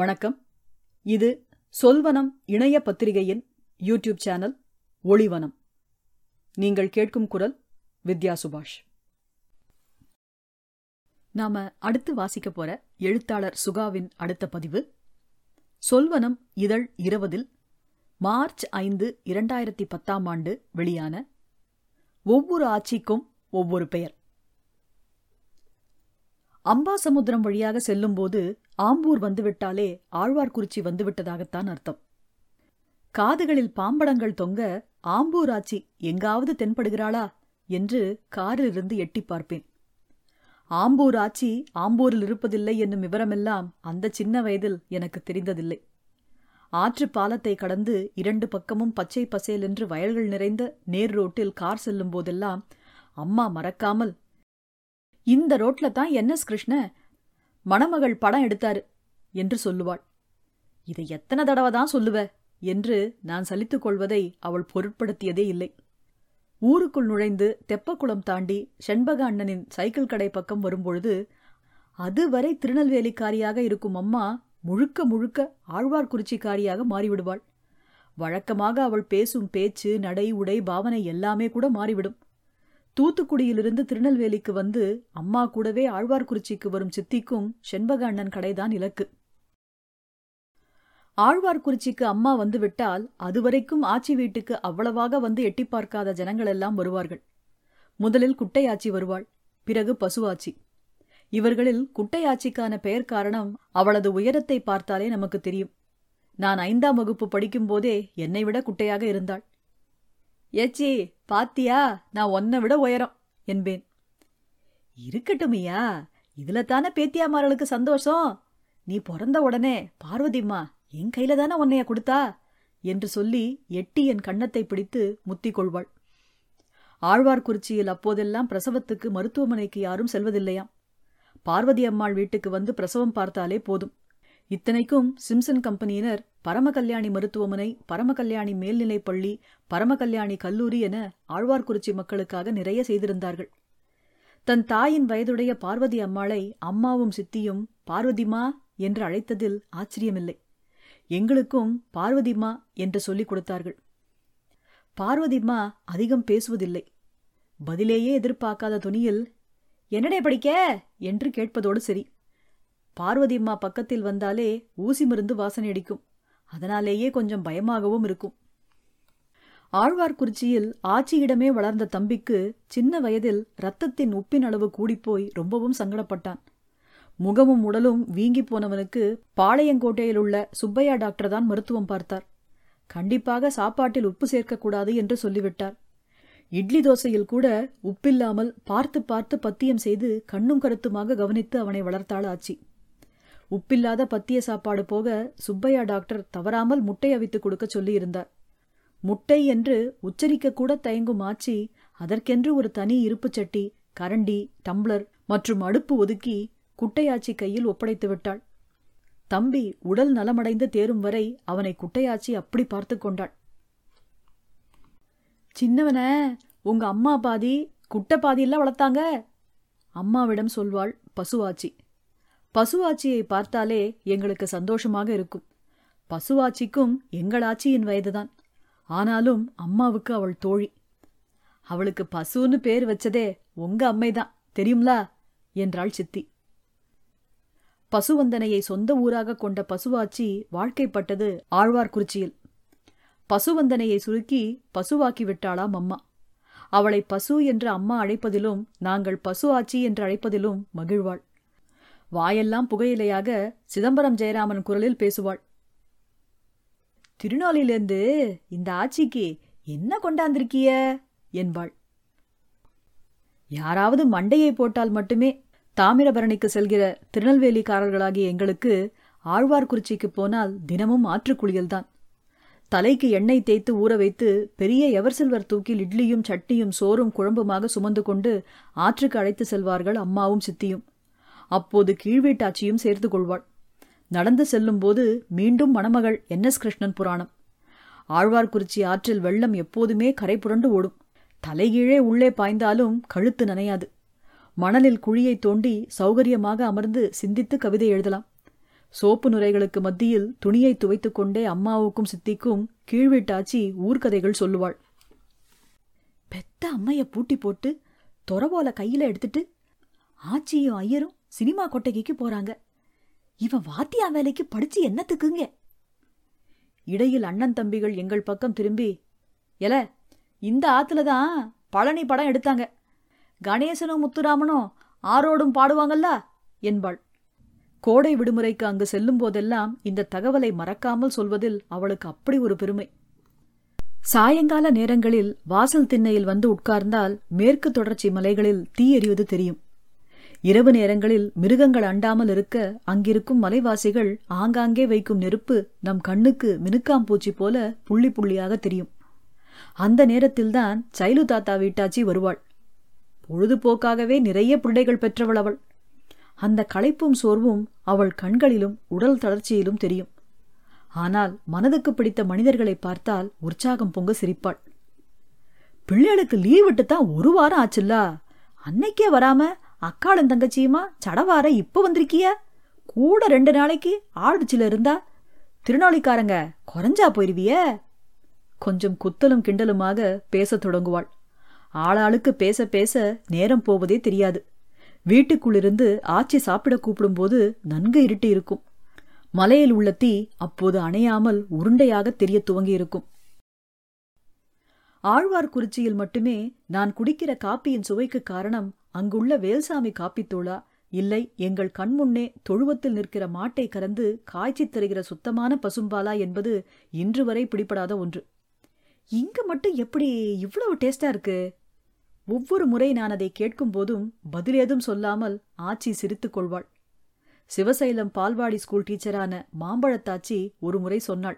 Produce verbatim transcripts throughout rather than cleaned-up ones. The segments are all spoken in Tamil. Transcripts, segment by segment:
வணக்கம். இது சொல்வனம் இணைய பத்திரிகையின் யூடியூப் சேனல் ஒளிவனம். நீங்கள் கேட்கும் குரல் வித்யா சுபாஷ். நாம அடுத்து வாசிக்க போற எழுத்தாளர் சுகாவின் அடுத்த பதிவு சொல்வனம் இதழ் இருபதில் மார்ச் ஐந்து இரண்டாயிரத்தி பத்தாம் ஆண்டு வெளியான ஒவ்வொரு ஆட்சிக்கும் ஒவ்வொரு பெயர். அம்பாசமுத்திரம் வழியாக செல்லும்போது ஆம்பூர் வந்துவிட்டாலே ஆழ்வார்குறிச்சி வந்துவிட்டதாகத்தான் அர்த்தம். காதுகளில் பாம்படங்கள் தொங்க ஆம்பூர் ஆட்சி எங்காவது தென்படுகிறாளா என்று காரிலிருந்து எட்டி பார்ப்பேன். ஆம்பூர் ஆட்சி ஆம்பூரில் இருப்பதில்லை என்னும் விவரமெல்லாம் அந்த சின்ன வயதில் எனக்கு தெரிந்ததில்லை. ஆற்று பாலத்தை கடந்து இரண்டு பக்கமும் பச்சை பசேல் என்று வயல்கள் நிறைந்த நேர் ரோட்டில் கார் செல்லும் போதெல்லாம் அம்மா மறக்காமல், இந்த ரோட்ல தான் என் எஸ் கிருஷ்ண மணமகள் படம் எடுத்தாரு என்று சொல்லுவாள். இதை எத்தனை தடவை தான் சொல்லுவ என்று நான் சலித்துக் கொள்வதை அவள் பொருட்படுத்தியதே இல்லை. ஊருக்குள் நுழைந்து தெப்பக்குளம் தாண்டி செண்பக அண்ணனின் சைக்கிள் கடை பக்கம் வரும்பொழுது அதுவரை திருநெல்வேலிக்காரியாக இருக்கும் அம்மா முழுக்க முழுக்க ஆழ்வார்குறிச்சிக்காரியாக மாறிவிடுவாள். வழக்கமாக அவள் பேசும் பேச்சு, நடை, உடை, பாவனை எல்லாமே கூட மாறிவிடும். தூத்துக்குடியிலிருந்து திருநெல்வேலிக்கு வந்து அம்மா கூடவே ஆழ்வார்குறிச்சிக்கு வரும் சித்திக்கும் செண்பக அண்ணன் கடைதான் இலக்கு. ஆழ்வார்குறிச்சிக்கு அம்மா வந்துவிட்டால் அதுவரைக்கும் ஆச்சி வீட்டுக்கு அவ்வளவாக வந்து எட்டி பார்க்காத ஜனங்களெல்லாம் வருவார்கள். முதலில் குட்டையாச்சி வருவாள், பிறகு பசுவாச்சி. இவர்களில் குட்டையாச்சிக்கான பெயர் காரணம் அவளது உயரத்தை பார்த்தாலே நமக்கு தெரியும். நான் ஐந்தாம் வகுப்பு படிக்கும் போதே என்னை விட குட்டையாக இருந்தாள். ஏச்சி பாத்தியா, நான் ஒன்ன விட உயரம் என்பேன். இருக்கட்டுமையா, இதுல தானே பேத்தியாமார்களுக்கு சந்தோஷம், நீ பிறந்த உடனே பார்வதிம்மா என் கையில தானே உன்னைய கொடுத்தா என்று சொல்லி எட்டி என் கண்ணத்தை பிடித்து முத்திக் கொள்வாள். ஆழ்வார்குறிச்சியில் அப்போதெல்லாம் பிரசவத்துக்கு மருத்துவமனைக்கு யாரும் செல்வதில்லையாம். பார்வதி அம்மாள் வீட்டுக்கு வந்து பிரசவம் பார்த்தாலே போதும். இத்தனைக்கும் சிம்சன் கம்பெனியினர் பரமகல்யாணி மருத்துவமனை, பரமகல்யாணி மேல்நிலைப்பள்ளி, பரமகல்யாணி கல்லூரி என ஆழ்வார்குறிச்சி மக்களுக்காக நிறைய செய்திருந்தார்கள். தன் தாயின் வயதுடைய பார்வதி அம்மாளை அம்மாவும் சித்தியும் பார்வதிமா என்று அழைத்ததில் ஆச்சரியமில்லை. எங்களுக்கும் பார்வதிமா என்று சொல்லிக் கொடுத்தார்கள். பார்வதிமா அதிகம் பேசுவதில்லை. பதிலேயே எதிர்பார்க்காத துணியில் என்னடே படிக்க என்று கேட்பதோடு சரி. பார்வதிம்மா பக்கத்தில் வந்தாலே ஊசி மருந்து வாசனை அடிக்கும். அதனாலேயே கொஞ்சம் பயமாகவும் இருக்கும். ஆழ்வார்குறிச்சியில் ஆச்சியிடமே வளர்ந்த தம்பிக்கு சின்ன வயதில் இரத்தத்தின் உப்பின் அளவு கூடிப்போய் ரொம்பவும் சங்கடப்பட்டான். முகமும் உடலும் வீங்கி போனவனுக்கு பாளையங்கோட்டையில் உள்ள சுப்பையா டாக்டர் தான் மருத்துவம் பார்த்தார். கண்டிப்பாக சாப்பாட்டில் உப்பு சேர்க்கக்கூடாது என்று சொல்லிவிட்டார். இட்லி தோசையில் கூட உப்பில்லாமல் பார்த்து பார்த்து பத்தியம் செய்து கண்ணும் கருத்துமாக கவனித்து அவனை வளர்த்தாள் ஆச்சி. உப்பில்லாத பத்திய சாப்பாடு போக சுப்பையா டாக்டர் தவறாமல் முட்டை அவித்து கொடுக்க சொல்லியிருந்தார். முட்டை என்று உச்சரிக்க கூட தயங்கும் ஆச்சி அதற்கென்று ஒரு தனி இருப்பு சட்டி, கரண்டி, டம்ளர் மற்றும் அடுப்பு ஒதுக்கி குட்டையாச்சி கையில் ஒப்படைத்து விட்டாள். தம்பி உடல் நலமடைந்து தேரும் வரை அவனை குட்டையாச்சி அப்படி பார்த்து கொண்டாள். சின்னவன உங்க அம்மா பாதி குட்டை பாதியெல்லாம் வளர்த்தாங்க அம்மாவிடம் சொல்வாள் பசுவாச்சி. பசுவாச்சியை பார்த்தாலே எங்களுக்கு சந்தோஷமாக இருக்கும். பசுவாச்சிக்கும் எங்களாச்சியின் வயதுதான். ஆனாலும் அம்மாவுக்கு அவள் தோழி. அவளுக்கு பசுன்னு பேர் வச்சதே உங்க அம்மைதான் தெரியும்லா என்றாள் சித்தி. பசுவந்தனையை சொந்த ஊராக கொண்ட பசுவாச்சி வாழ்க்கைப்பட்டது ஆழ்வார்குறிச்சியில். பசுவந்தனையை சுருக்கி பசுவாக்கி விட்டாளாம் அம்மா. அவளை பசு என்று அம்மா அழைப்பதிலும் நாங்கள் பசு ஆச்சி என்று அழைப்பதிலும் மகிழ்வாள். வாயெல்லாம் புகையிலையாக சிதம்பரம் ஜெயராமன் குரலில் பேசுவாள். திருநாளிலிருந்து இந்த ஆட்சிக்கு என்ன கொண்டாந்திருக்கிய என்பாள். யாராவது மண்டையை போட்டால் மட்டுமே தாமிரபரணிக்கு செல்கிற திருநெல்வேலிக்காரர்களாகிய எங்களுக்கு ஆழ்வார்குறிச்சிக்கு போனால் தினமும் ஆற்றுக்குளியல்தான். தலைக்கு எண்ணெய் தேய்த்து ஊற வைத்து பெரிய எவர் சில்வர் தூக்கில் இட்லியும் சட்னியும் சோறும் குழம்புமாக சுமந்து கொண்டு ஆற்றுக்கு அழைத்து செல்வார்கள் அம்மாவும் சித்தியும். அப்போது கீழ்வீட்டாச்சியும் சேர்த்து கொள்வாள். நடந்து செல்லும்போது மீண்டும் மணமகள் என் எஸ் கிருஷ்ணன் புராணம். ஆழ்வார்குறிச்சி ஆற்றில் வெள்ளம் எப்போதுமே கரை புரண்டு ஓடும். தலைகீழே உள்ளே பாய்ந்தாலும் கழுத்து நனையாது. மணலில் குழியை தோண்டி சௌகரியமாக அமர்ந்து சிந்தித்து கவிதை எழுதலாம். சோப்பு நுரைகளுக்கு மத்தியில் துணியை துவைத்துக்கொண்டே அம்மாவுக்கும் சித்திக்கும் கீழ்வீட்டாச்சி ஊர்கதைகள் சொல்லுவாள். பெத்த அம்மைய பூட்டி போட்டு தொரவோல கையில எடுத்துட்டு ஆச்சியும் ஐயரும் சினிமா கொட்டகைக்கு போறாங்க. இவன் வாத்தியா வேலைக்கு படிச்சு என்னத்துக்குங்க? இடையில் அண்ணன் தம்பிகள் எங்கள் பக்கம் திரும்பி, எல இந்த ஆத்துலதான் பழனி படம் எடுத்தாங்க, கணேசனும் முத்துராமனும் ஆரோடும் பாடுவாங்கல்ல என்பாள். கோடை விடுமுறைக்கு அங்கு செல்லும் போதெல்லாம் இந்த தகவலை மறக்காமல் சொல்வதில் அவளுக்கு அப்படி ஒரு பெருமை. சாயங்கால நேரங்களில் வாசல் திண்ணையில் வந்து உட்கார்ந்தால் மேற்கு தொடர்ச்சி மலைகளில் தீ எரிவது தெரியும். இரவு நேரங்களில் மிருகங்கள் அண்டாமல் இருக்க அங்கிருக்கும் மலைவாசிகள் ஆங்காங்கே வைக்கும் நெருப்பு நம் கண்ணுக்கு மினுக்காம்பூச்சி போல புள்ளி புள்ளியாக தெரியும். அந்த நேரத்தில்தான் சைலு தாத்தா வீட்டாச்சி வருவாள். பொழுதுபோக்காகவே நிறைய பிள்ளைகள் பெற்றவள் அவள். அந்த களைப்பும் சோர்வும் அவள் கண்களிலும் உடல் தளர்ச்சியிலும் தெரியும். ஆனால் மனதுக்கு பிடித்த மனிதர்களை பார்த்தால் உற்சாகம் பொங்க சிரிப்பாள். பிள்ளைகளுக்கு லீவ் விட்டுத்தான் ஒரு வாரம் ஆச்சுல்ல, அன்னைக்கே வராம அக்காளும் தங்கச்சியுமா சடவார இப்ப வந்திருக்கிய, கூட ரெண்டு நாளைக்கு ஆடுச்சில இருந்தா திருநாளிக்காரங்க குறைஞ்சா போயிருவிய. கொஞ்சம் குத்தலும் கிண்டலுமாக பேச தொடங்குவாள். ஆளாளுக்கு பேச பேச நேரம் போவதே தெரியாது. வீட்டுக்குள்ளிருந்து ஆச்சி சாப்பிட கூப்பிடும்போது நன்கு இருட்டி இருக்கும். மலையில் உள்ள தீ அப்போது அணையாமல் உருண்டையாக தெரிய துவங்கியிருக்கும். ஆழ்வார்குறிச்சியில் மட்டுமே நான் குடிக்கிற காப்பியின் சுவைக்கு காரணம் அங்குள்ள வேல்சாமி காப்பித்தூளா, இல்லை எங்கள் கண்முன்னே தொழுவத்தில் நிற்கிற மாட்டை கறந்து காய்ச்சி தருகிற சுத்தமான பசும்பாலா என்பது இன்று வரை பிடிபடாத ஒன்று. இங்க மட்டும் எப்படி இவ்வளவு டேஸ்டா இருக்கு? ஒவ்வொரு முறை நான் அதை கேட்கும் போதும் பதிலேதும் சொல்லாமல் ஆச்சி சிரித்துக் கொள்வாள். சிவசைலம் பால்வாடி ஸ்கூல் டீச்சரான மாம்பழத்தாச்சி ஒரு முறை சொன்னாள்,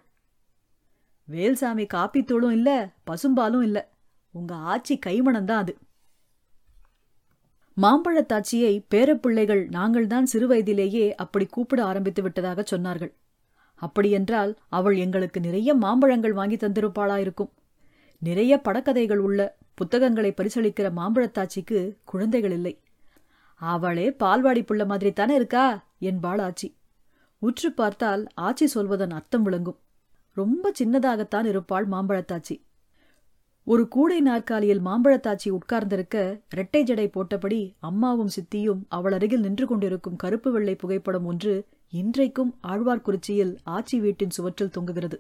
வேல்சாமி காப்பித்தூளும் இல்ல பசும்பாலும் இல்ல, உங்க ஆச்சி கைமணம்தான் அது. மாம்பழத்தாச்சியை பேரப்பிள்ளைகள் நாங்கள்தான் சிறுவயதிலேயே அப்படி கூப்பிட ஆரம்பித்து விட்டதாக சொன்னார்கள். அப்படியென்றால் அவள் எங்களுக்கு நிறைய மாம்பழங்கள் வாங்கி தந்திருப்பாளாயிருக்கும். நிறைய படக்கதைகள் உள்ள புத்தகங்களை பரிசளிக்கிற மாம்பழத்தாச்சிக்கு குழந்தைகள் இல்லை. அவளே பால்வாடி புள்ள மாதிரி தானே இருக்கா என்பாள் ஆச்சி. உற்று பார்த்தால் ஆச்சி சொல்வதன் அர்த்தம் விளங்கும். ரொம்ப சின்னதாகத்தான் இருப்பாள் மாம்பழத்தாச்சி. ஒரு கூடை நாற்காலியில் மாம்பழத்தாச்சி உட்கார்ந்திருக்க இரட்டை ஜடை போட்டபடி அம்மாவும் சித்தியும் அவள் அருகில் நின்று கொண்டிருக்கும் கருப்பு வெள்ளை புகைப்படம் ஒன்று இன்றைக்கும் ஆழ்வார்குறிச்சியில் ஆச்சி வீட்டின் சுவற்றில் தொங்குகிறது.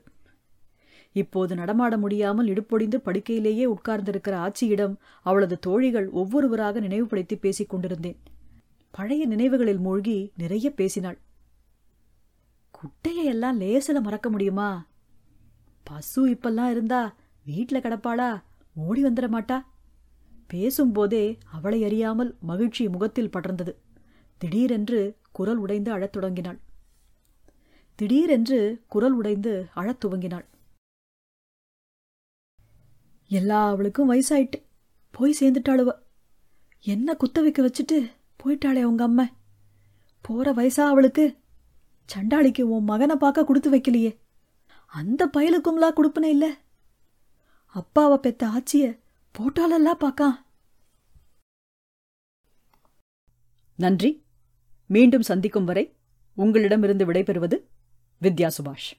இப்போது நடமாட முடியாமல் இடுப்பொடிந்து படுக்கையிலேயே உட்கார்ந்திருக்கிற ஆச்சியிடம் அவளது தோழிகள் ஒவ்வொருவராக நினைவுபடுத்தி பேசிக் கொண்டிருந்தேன். பழைய நினைவுகளில் மூழ்கி நிறைய பேசினாள். குட்டையெல்லாம் லேசில மறக்க முடியுமா? பசு இப்பெல்லாம் இருந்தா வீட்டில் கிடப்பாளா, ஓடி வந்துட மாட்டா? பேசும்போதே அவளை அறியாமல் மகிழ்ச்சி முகத்தில் படர்ந்தது. திடீரென்று குரல் உடைந்து அழத் தொடங்கினாள். திடீரென்று குரல் உடைந்து அழத் துவங்கினாள். எல்லா அவளுக்கும் வயசாயிட்டு போய் சேர்ந்துட்டாளுவ. என்ன குத்த வைக்க வச்சுட்டு போயிட்டாளே உங்க அம்மா. போற வயசா அவளுக்கு. சண்டாளிக்கு உன் மகனை பார்க்க கொடுத்து வைக்கலையே, அந்த பயலுக்கும்லா கொடுப்பனே இல்லை. அப்பாவை பெத்த ஆச்சிய போட்டாலெல்லாம் பாக்கா. நன்றி. மீண்டும் சந்திக்கும் வரை உங்களிடமிருந்து விடைபெறுவது வித்யா சுபாஷ்.